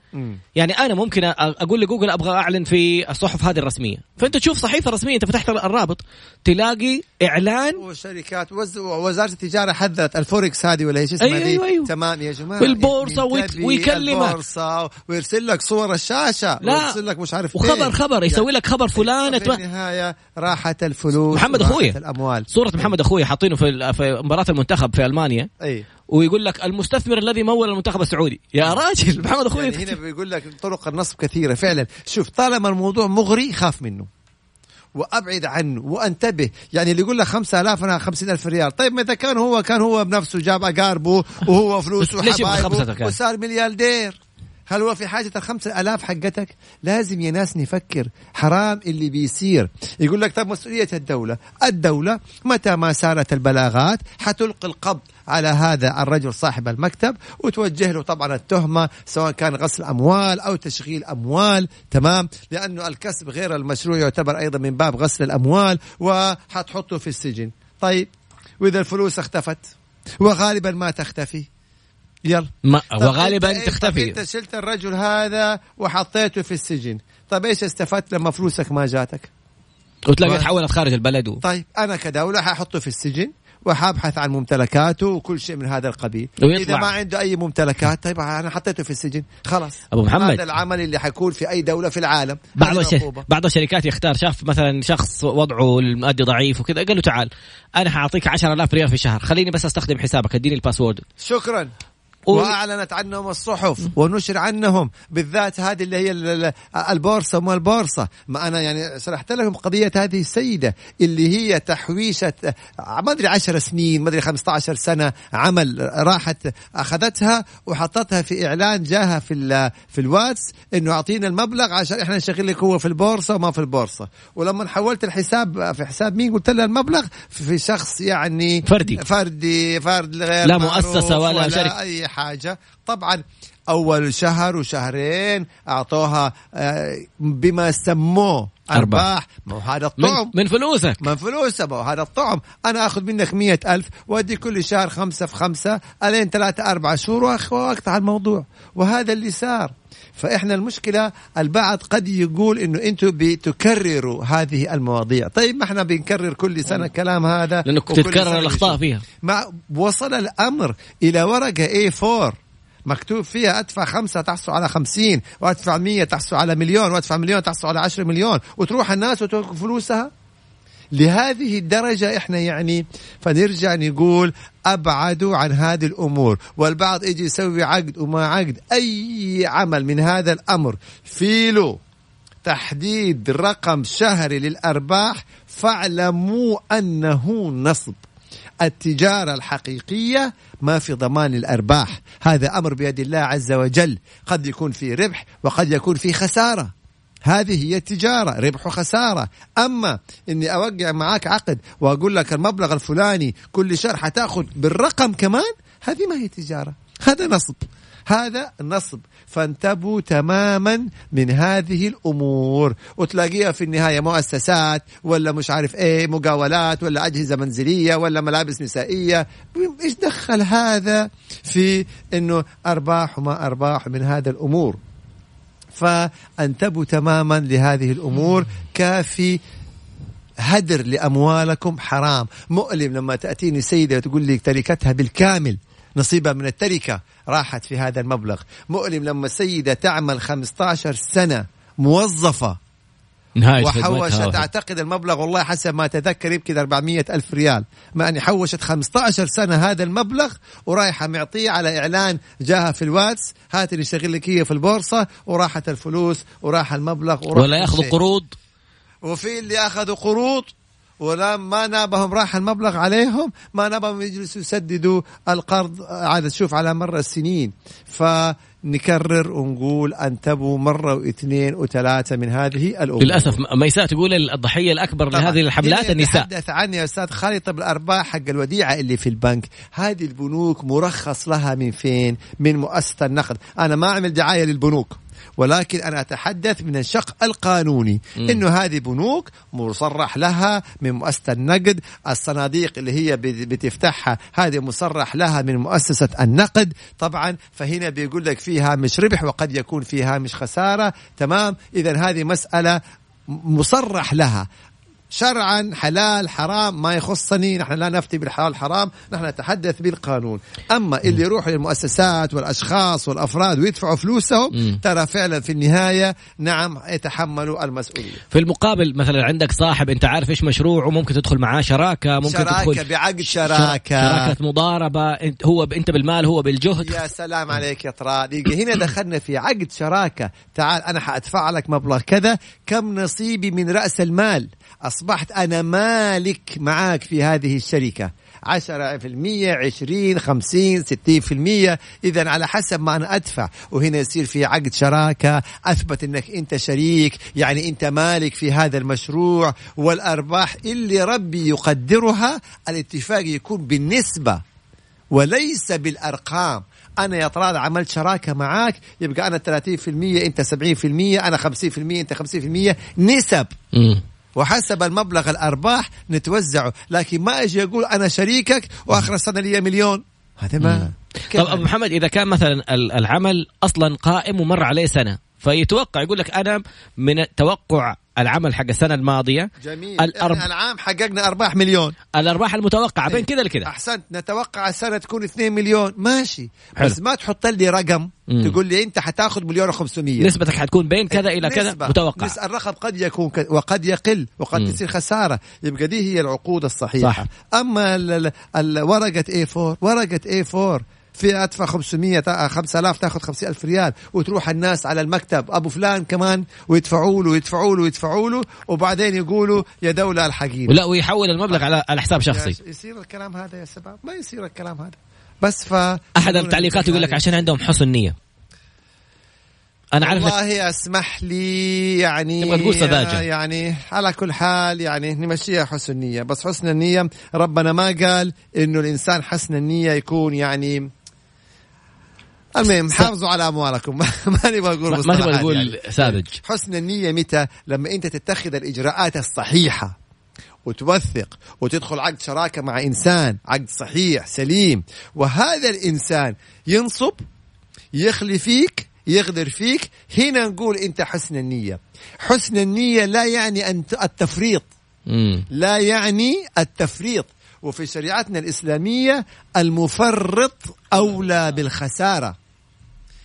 يعني أنا ممكن أقول لجوجل أبغى أعلن في الصحف هذه الرسمية، فأنت تشوف صحيفة رسمية، أنت فتحت الرابط تلاقي إعلان. وشركات ووزارة التجارة حذرت الفوركس هذه ولا إيش اسمها؟ أيوة أيوة أيوة. تمام يا جماعة. والبورصة ويكلمك، البورصة ويرسل لك صور الشاشة، ويرسل لك مش عارف وخبر خبر يسوي يعني لك خبر فلان. في النهاية راحت الفلوس، محمد أخويا الأموال. صورة محمد أخويا حاطينه في في مباراة المنتخب في ألمانيا. أي. ويقول لك المستثمر الذي مول المنتخب السعودي. يا راجل محمد أخويا يعني هنا بيقول لك طرق النصب كثيرة فعلا. شوف طالما الموضوع مغري خاف منه وأبعد عنه وأنتبه. يعني اللي يقول لك خمسة آلاف أنا خمسين ألف ريال، طيب ماذا كان هو كان هو بنفسه جاب أقاربه وهو فلوسه حبايبه وصار ملياردير، هل هو في حاجة الخمسة آلاف حقتك؟ لازم يا ناس نفكر، حرام اللي بيصير. يقول لك طب مسؤولية الدولة، الدولة متى ما سارت البلاغات حتلقي القبض على هذا الرجل صاحب المكتب وتوجه له طبعا التهمة، سواء كان غسل أموال أو تشغيل أموال تمام، لأنه الكسب غير المشروع يعتبر أيضا من باب غسل الأموال، وحتحطه في السجن. طيب وإذا الفلوس اختفت، وغالبا ما تختفي، يلا وغالبا انت تختفي، انت شلت الرجل هذا وحطيته في السجن، طيب ايش استفدت لما فلوسك ما جاتك وتلاقي تحولت خارج البلد و... طيب انا كدولة ححطه في السجن وحابحث عن ممتلكاته وكل شيء من هذا القبيل. اذا ما عنده اي ممتلكات طيب انا حطيته في السجن خلاص. ابو محمد هذا العمل اللي حيكون في اي دولة في العالم. بعض بعض الشركات يختار، شاف مثلا شخص وضعه المادي ضعيف وكذا، قال له تعال انا حاعطيك عشرة آلاف ريال في الشهر، خليني بس استخدم حسابك، اديني الباسورد. شكرا. وأعلنت عنهم الصحف ونشر عنهم، بالذات هذه اللي هي البورصة. وما البورصة ما أنا يعني شرحت لكم قضية هذه السيدة اللي هي تحويشة ما أدري عشر سنين ما أدري خمسة عشر سنة عمل، راحت أخذتها وحطتها في إعلان جاها في في الواتس إنه أعطينا المبلغ عشان إحنا نشغل لك هو في البورصة وما في البورصة. ولما حولت الحساب في حساب مين قلت لها المبلغ في شخص يعني فردي فردي فرد غير لا مؤسسة ولا, ولا شركة أي حاجة. طبعا أول شهر وشهرين أعطوها بما سموه أرباح. ما هو هذا الطعم من فلوسك من فلوسك ما هو هذا الطعم. أنا أخذ منك مية ألف وأدي كل شهر خمسة في خمسة ألين ثلاثة أربعة شهور وأقطع الموضوع، وهذا اللي صار. فإحنا المشكلة البعض قد يقول إنه أنتوا بتكرروا هذه المواضيع. طيب ما إحنا بنكرر كل سنة كلام هذا لأنه تتكرر الأخطاء فيها. ما وصل الأمر إلى ورقة إيه فور مكتوب فيها أدفع خمسة تحصل على خمسين، وأدفع مية تحصل على مليون، وأدفع مليون تحصل على عشر مليون، وتروح الناس وتأخذ فلوسها لهذه الدرجة. إحنا يعني فنرجع نقول أبعدوا عن هذه الأمور. والبعض يجي يسوي عقد وما عقد، أي عمل من هذا الأمر في له تحديد رقم شهري للأرباح فاعلموا أنه نصب. التجارة الحقيقية ما في ضمان الأرباح، هذا أمر بيد الله عز وجل، قد يكون في ربح وقد يكون في خسارة، هذه هي التجارة، ربح وخسارة. أما إني أوقع معاك عقد وأقول لك المبلغ الفلاني كل شهر حتأخذ بالرقم كمان، هذه ما هي تجارة، هذا نصب، هذا نصب. فانتبهوا تماما من هذه الأمور. وتلاقيها في النهاية مؤسسات ولا مش عارف ايه، مقاولات ولا أجهزة منزلية ولا ملابس نسائية. إيش دخل هذا في إنه أرباح وما أرباح من هذا الأمور؟ فانتبهوا تماما لهذه الأمور. كافي هدر لأموالكم حرام. مؤلم لما تأتيني سيدة وتقول لي تركتها بالكامل نصيبها من التركة راحت في هذا المبلغ. مؤلم لما سيدة تعمل خمسة عشر سنة موظفة وحوشت، أعتقد المبلغ والله حسب ما تذكر يمكن أربعمية ألف ريال، ما أني حوشت خمسة عشر سنة هذا المبلغ ورايحة معطيه على إعلان جاها في الواتس، هات نشتغل لك هي في البورصة، وراحت الفلوس وراح المبلغ وراح ولا يأخذ قروض. وفي اللي أخذوا قروض ولا ما نابهم راح المبلغ عليهم، ما نابهم يجلسوا يسددوا القرض عاد تشوف على مر السنين. فنكرر ونقول انتبهوا مرة واثنين وثلاثة من هذه الأمور. للأسف ميساء تقول الضحية الأكبر لهذه الحملات النساء. تحدث عني يا أستاذ خالد. طب الأرباح حق الوديعة اللي في البنك، هذه البنوك مرخص لها من فين؟ من مؤسسة النقد. أنا ما أعمل دعاية للبنوك، ولكن أنا أتحدث من الشق القانوني م. إنه هذه بنوك مصرح لها من مؤسسة النقد، الصناديق اللي هي بتفتحها هذه مصرح لها من مؤسسة النقد طبعا. فهنا بيقول لك فيها مش ربح وقد يكون فيها مش خسارة، تمام. إذن هذه مسألة مصرح لها شرعا، حلال حرام ما يخصني، نحن لا نفتي بالحلال حرام، نحن نتحدث بالقانون. أما اللي يروحوا للمؤسسات والأشخاص والأفراد ويدفعوا فلوسهم م. ترى فعلا في النهاية نعم يتحملوا المسؤولية. في المقابل مثلا عندك صاحب أنت عارف إيش مشروعه، ممكن تدخل معاه شراكة، ممكن شراكة تدخل بعقد شراكة شراكة مضاربة، هو أنت بالمال هو بالجهد. يا سلام عليك يا طراد، هنا دخلنا في عقد شراكة. تعال أنا حأدفع لك مبلغ كذا، كم نصيبي من رأس المال، أصبحت أنا مالك معاك في هذه الشركة، عشرة في المية، عشرين، خمسين، ستين في المية، إذن على حسب ما أنا أدفع. وهنا يصير في عقد شراكة، أثبت أنك أنت شريك، يعني أنت مالك في هذا المشروع. والأرباح اللي ربي يقدرها الاتفاق يكون بالنسبة وليس بالأرقام. أنا يا طراد عملت شراكة معاك، يبقى أنا ثلاثين بالمية، أنت سبعين بالمية، أنا خمسين بالمية، أنت خمسين بالمية، نسب م. وحسب المبلغ الأرباح نتوزعه. لكن ما أجي أقول أنا شريكك وآخر السنة لي مليون، هذا ما. طب أبو محمد إذا كان مثلا العمل أصلا قائم ومر عليه سنة، فيتوقع يقول لك أنا من توقع العمل حق السنة الماضية جميل الأرب... يعني العام حققنا أرباح مليون، الأرباح المتوقعة بين كذا لكذا، أحسنت، نتوقع السنة تكون اثنين مليون، ماشي حلو. بس ما تحط لي رقم مم. تقول لي أنت حتاخد مليون وخمسمية، نسبتك حتكون بين كذا إلى كذا متوقع. نسبة الرقم قد يكون ك... وقد يقل وقد مم. تصير خسارة. يبقى دي هي العقود الصحيحة صح. أما ال... ال... ورقة إيه فور، ورقة إيه فور في أدفع خمسمية خمسة آلاف تأخذ خمسين ألف ريال، وتروح الناس على المكتب أبو فلان كمان ويدفعوا له ويدفعوا له ويدفعوا له، وبعدين يقولوا يا دولة الحقيقة ولا، ويحول المبلغ على على حساب شخصي. يصير الكلام هذا يا شباب، ما يصير الكلام هذا. بس ف أحد التعليقات يقول لك عشان عندهم حسن نية. أنا عارف والله، أسمح لي يعني يعني على كل حال يعني نمشيها حسن نية. بس حسن النية ربنا ما قال إنه الإنسان حسن النية يكون يعني المهم حافظوا على اموالكم. ما نبغى نقول ما نبغى نقول يعني. ساذج. حسن النيه متى؟ لما انت تتخذ الاجراءات الصحيحه وتوثق وتدخل عقد شراكه مع انسان، عقد صحيح سليم، وهذا الانسان ينصب، يخلي فيك، يقدر فيك، هنا نقول انت حسن النيه. حسن النيه لا يعني ان التفريط، لا يعني التفريط. وفي شريعتنا الإسلامية المفرط أولى بالخسارة.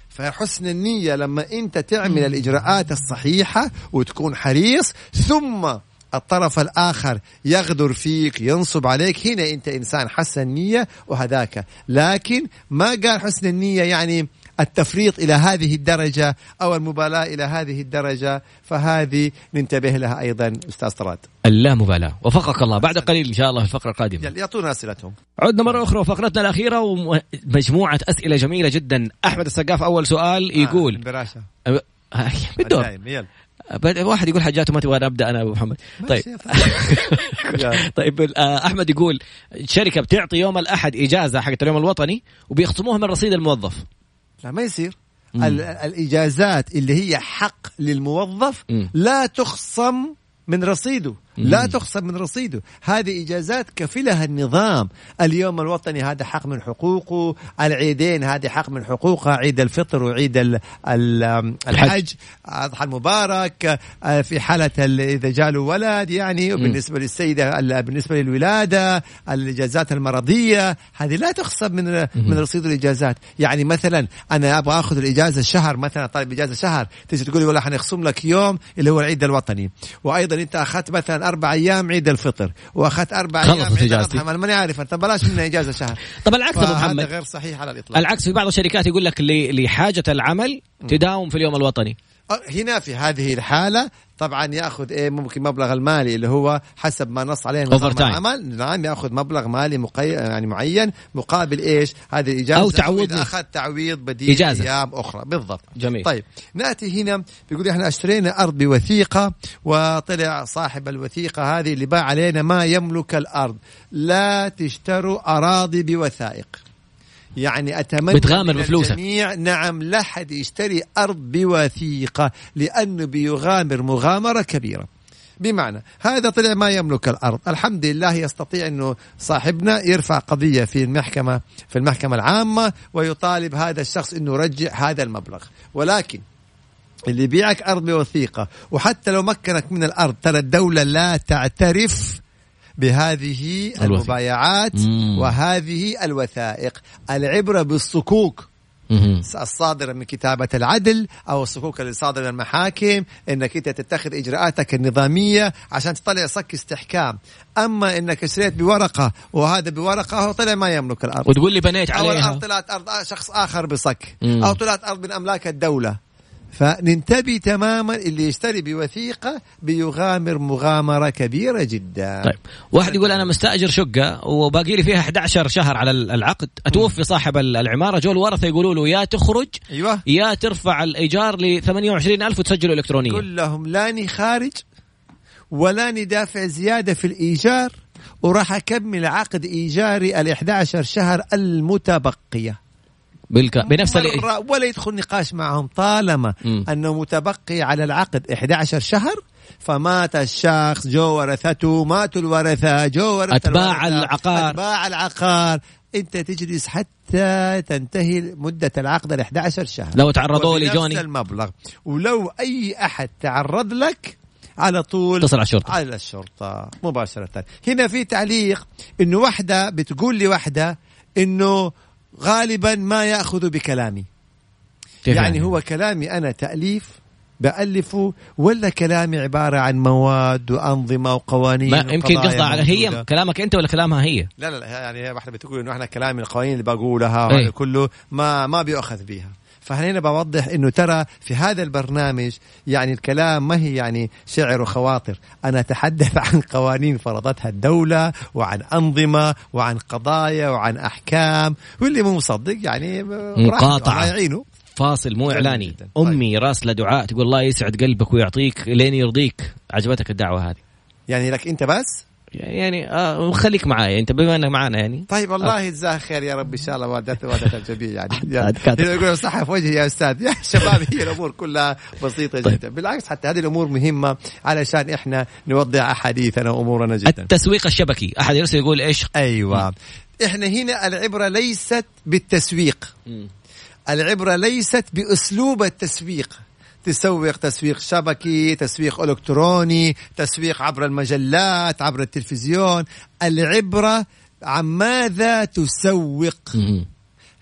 فحسن النية لما أنت تعمل الإجراءات الصحيحة وتكون حريص، ثم الطرف الآخر يغدر فيك، ينصب عليك، هنا أنت إنسان حسن نية وهذاك. لكن ما قال حسن النية يعني التفريط إلى هذه الدرجة أو المبالاة إلى هذه الدرجة، فهذه ننتبه لها أيضا أستاذ طراد. اللامبالاة. وفقك الله بعد قليل إن شاء الله في الفقرة القادمة يعطونا أسئلتهم. عدنا مرة أخرى وفقرتنا الأخيرة ومجموعة أسئلة جميلة جدا. أحمد السقاف أول سؤال يقول براشة بالدور واحد يقول حاجاته ما تبغى أبدأ أنا أبو محمد. طيب طيب أحمد يقول شركة بتعطي يوم الأحد إجازة حقت اليوم الوطني وبيخصموها من رصيد الموظف. لا ما يصير. الإجازات اللي هي حق للموظف مم. لا تخصم من رصيده. مم. لا تخصم من رصيده. هذه إجازات كفلها النظام. اليوم الوطني هذا حق من حقوقه، العيدين هذه حق من حقوقها، عيد الفطر وعيد ال ال الحج، أضحى المبارك، في حالة إذا جاله ولد يعني، وبالنسبة للسيدة بالنسبة للولادة، الإجازات المرضية هذه لا تخصم من مم. من رصيد الإجازات. يعني مثلا أنا أبغى أخذ الإجازة الشهر، مثلا طالب إجازة شهر، تيجي تقولي ولا حنخصم لك يوم اللي هو العيد الوطني، وأيضا أنت أخذت مثلا أربع أيام عيد الفطر وأخذت أربع أيام عيد الأضحى، ما أنا عارف أنت بلاش منها إجازة شهر. طب العكس أبو محمد غير صحيح على الإطلاق. العكس في بعض الشركات يقول لك لحاجة العمل تداوم في اليوم الوطني. هنا في هذه الحالة طبعا يأخذ إيه ممكن مبلغ المالي اللي هو حسب ما نص عليه نظام العمل. نعم يأخذ مبلغ مالي مقي... يعني معين مقابل إيش هذه الإجازة، أو تعويض، أخذ تعويض بديل إجازة أيام أخرى. بالضبط. جميل. طيب نأتي هنا بيقول إحنا اشترينا أرض بوثيقة وطلع صاحب الوثيقة هذه اللي باع علينا ما يملك الأرض. لا تشتروا أراضي بوثائق. يعني أتمنى بتغامر بفلوسك. نعم لا حد يشتري أرض بوثيقة لأنه بيغامر مغامرة كبيرة. بمعنى هذا طلع ما يملك الأرض، الحمد لله يستطيع أنه صاحبنا يرفع قضية في المحكمة في المحكمة العامة ويطالب هذا الشخص أنه يرجع هذا المبلغ. ولكن اللي بيعك أرض بوثيقة وحتى لو مكنك من الأرض، ترى الدولة لا تعترف بهذه الوثيق. المبايعات مم. وهذه الوثائق. العبرة بالصكوك مم. الصادرة من كتابة العدل أو الصكوك اللي صادرة من المحاكم، إنك أنت تتخذ إجراءاتك النظامية عشان تطلع صك استحكام. أما إنك اشتريت بورقة وهذا بورقة هو طلع ما يملك الأرض وتقول لي بنيت عليها، أو طلعت أرض شخص آخر بصك مم. أو طلعت أرض من أملاك الدولة. فننتبه تماما، اللي يشتري بوثيقة بيغامر مغامرة كبيرة جدا. طيب واحد يقول أنا مستأجر شقة وباقي لي فيها أحد عشر شهر على العقد، أتوفي صاحب العمارة، جو الورثة يقولوا له يا تخرج أيوة. يا ترفع الإيجار ل ثمانية وعشرين ألف وتسجله إلكترونيا. قل لهم لاني خارج ولا ندافع زيادة في الإيجار، وراح أكمل عقد إيجاري الأحد عشر شهر المتبقية بالك بنفس الإجراء، ولا يدخل نقاش معهم طالما م. أنه متبقي على العقد أحد عشر شهر. فمات الشخص، جو ورثته، ماتوا الورثة، جو ورثة، أتباع العقار، أتباع العقار. أنت تجلس حتى تنتهي مدة العقد أحد عشر شهر. لو تعرضوا لي جوني المبلغ، ولو أي أحد تعرض لك على طول اتصل على الشرطة. على الشرطة مباشرة. هنا في تعليق إنه واحدة بتقول لي واحدة إنه غالبا ما يأخذ بكلامي، يعني, يعني هو كلامي أنا تأليف بألفه، ولا كلامي عبارة عن مواد وأنظمة وقوانين؟ ما يمكن قصدها على هي كلامك أنت ولا كلامها هي؟ لا لا, لا يعني واحدة بتقول إنه إحنا كلامي القوانين اللي بقولها وهذا كله ما ما بيأخذ بيها. فهنا بوضح إنه ترى في هذا البرنامج يعني الكلام ما هي يعني شعر وخواطر. أنا أتحدث عن قوانين فرضتها الدولة وعن أنظمة وعن قضايا وعن أحكام، واللي مو مصدق يعني مقاطعة يعينه. فاصل مو إعلاني. أمي راس لدعاء تقول الله يسعد قلبك ويعطيك لين يرضيك. عجبتك الدعوة هذه يعني لك أنت بس؟ يعني آه خليك معايا انت بما انك معانا يعني. طيب والله يجزاه خير يا رب ان شاء الله وادت وادت الجميع يعني. يقولوا صح في وجهي يا استاذ يا شباب، هي الامور كلها بسيطه طيب. جدا بالعكس حتى هذه الامور مهمه علشان احنا نوضع احاديثنا وامورنا جدا. التسويق الشبكي احد يرسل يقول ايش؟ ايوه م. احنا هنا العبره ليست بالتسويق، م. العبره ليست باسلوب التسويق. تسويق تسويق شبكي، تسويق إلكتروني، تسويق عبر المجلات، عبر التلفزيون. العبرة عن ماذا تسوق.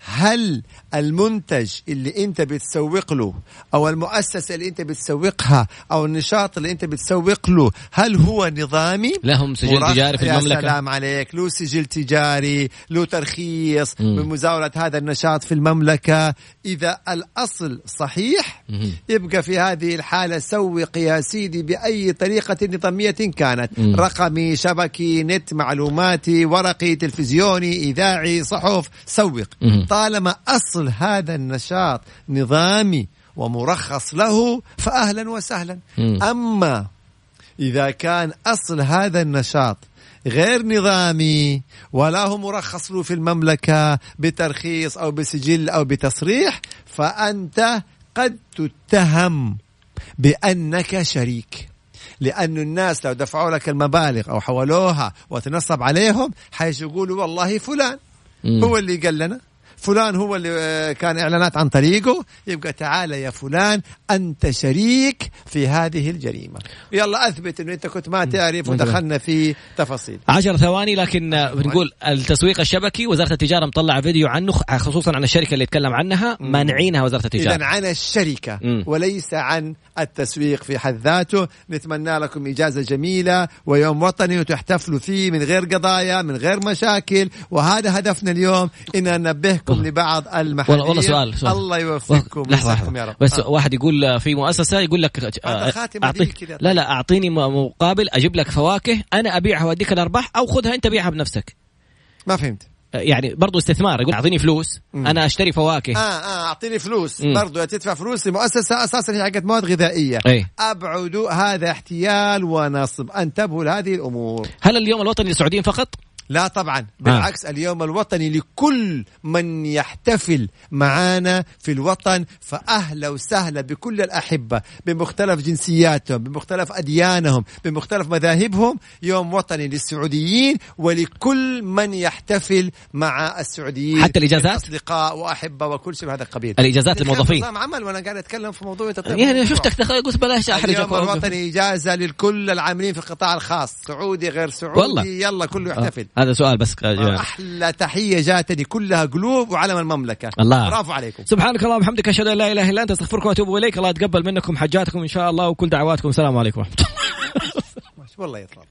هل المنتج اللي انت بتسوق له او المؤسسة اللي انت بتسوقها او النشاط اللي انت بتسوق له هل هو نظامي؟ لهم سجل تجاري في المملكة؟ يا سلام عليك، له سجل تجاري، له ترخيص من مزاولة هذا النشاط في المملكة. اذا الاصل صحيح مم. يبقى في هذه الحالة سوق يا سيدي باي طريقة نظامية كانت، مم. رقمي، شبكي، نت، معلوماتي، ورقي، تلفزيوني، اذاعي، صحف، سوق. مم. طالما أصل هذا النشاط نظامي ومرخص له فأهلا وسهلا. م. أما إذا كان أصل هذا النشاط غير نظامي ولا هو مرخص له في المملكة بترخيص أو بسجل أو بتصريح فأنت قد تتهم بأنك شريك، لأن الناس لو دفعوا لك المبالغ أو حولوها وتنصب عليهم حيقولوا والله فلان م. هو اللي قال لنا، فلان هو اللي كان إعلانات عن طريقه. يبقى تعالى يا فلان أنت شريك في هذه الجريمة، يلا أثبت أنه أنت كنت ما تعرف. ودخلنا في تفاصيل عشر ثواني لكن بنقول التسويق الشبكي وزارة التجارة مطلع فيديو عنه خصوصا عن الشركة اللي يتكلم عنها مانعينها وزارة التجارة. إذن عن الشركة م. وليس عن التسويق في حد ذاته. نتمنى لكم إجازة جميلة ويوم وطني وتحتفلوا فيه من غير قضايا من غير مشاكل، وهذا هدفنا اليوم إن ننبهكم لبعض المحليين. والله سؤال, سؤال الله يوفقكم ويسعدكم يا رب. بس آه. واحد يقول في مؤسسة يقول لك أعطي... لا لا أعطيني مقابل أجيب لك فواكه أنا أبيعها وأديك الأرباح، أو خذها أنت بيعها بنفسك. ما فهمت يعني برضو استثمار. يقول أعطيني فلوس م. أنا أشتري فواكه. آه آه أعطيني فلوس م. برضو تدفع فلوس لمؤسسة أساسا هي حقت مواد غذائية. أي. أبعدوا، هذا احتيال ونصب، انتبهوا لهذه الأمور. هل اليوم الوطني للسعوديين فقط؟ لا طبعا بالعكس، اليوم الوطني لكل من يحتفل معانا في الوطن، فأهلا وسهلا بكل الأحبة بمختلف جنسياتهم بمختلف أديانهم بمختلف مذاهبهم. يوم وطني للسعوديين ولكل من يحتفل مع السعوديين، حتى الإجازات أصدقاء وأحبة وكل شيء بهذا القبيل. الإجازات الموظفين عمل وأنا قاعد أتكلم في موضوع تطبيق يعني شفتك قلت بلاش أحرجك. اليوم الوطني إجازة لكل العاملين في القطاع الخاص، سعودي غير سعودي والله. يلا كله يحتفل. هذا سؤال بس جميل. أحلى تحية جاتني كلها قلوب وعلم المملكة. الله برافو عليكم. سبحانك اللهم وبحمدك أشهد أن لا إله إلا أنت أستغفرك وأتوب إليك. الله يتقبل منكم حجاتكم إن شاء الله وكل دعواتكم. السلام عليكم. والله يطلع